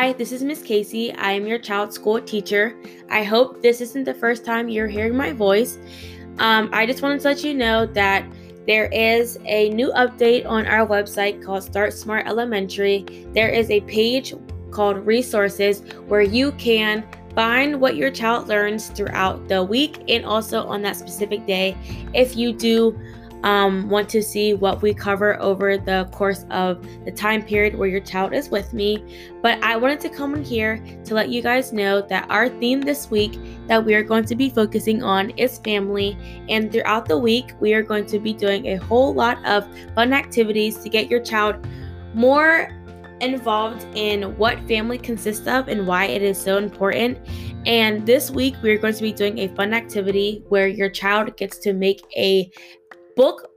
Hi, this is Miss Casey. I am your child's school teacher. I hope this isn't the first time you're hearing my voice. I just wanted to let you know that there is a new update on our website called Start Smart Elementary. There is a page called Resources where you can find what your child learns throughout the week and also on that specific day if you do want to see what we cover over the course of the time period where your child is with me. But I wanted to come in here to let you guys know that our theme this week that we are going to be focusing on is family, and throughout the week we are going to be doing a whole lot of fun activities to get your child more involved in what family consists of and why it is so important. And this week we're going to be doing a fun activity where your child gets to make a book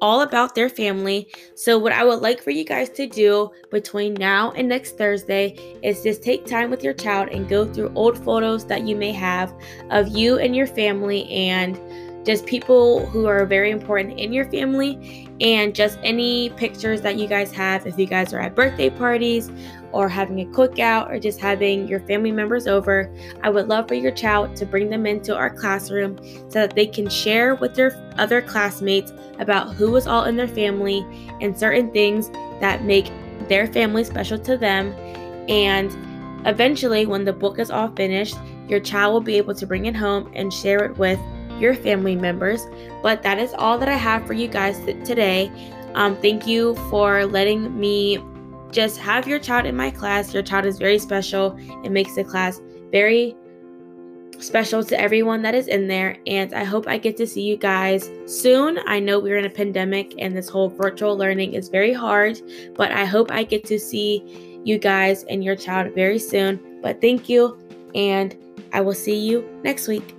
all about their family. So what I would like for you guys to do between now and next Thursday is just take time with your child and go through old photos that you may have of you and your family and just people who are very important in your family, and just any pictures that you guys have if you guys are at birthday parties or having a cookout or just having your family members over. I would love for your child to bring them into our classroom so that they can share with their other classmates about who was all in their family and certain things that make their family special to them. And eventually, when the book is all finished, your child will be able to bring it home and share it with your family members. But that is all that I have for you guys today. Thank you for letting me just have your child in my class. Your child is very special. It makes the class very special to everyone that is in there, and I hope I get to see you guys soon. I know we're in a pandemic and this whole virtual learning is very hard, but I hope I get to see you guys and your child very soon. But thank you, and I will see you next week.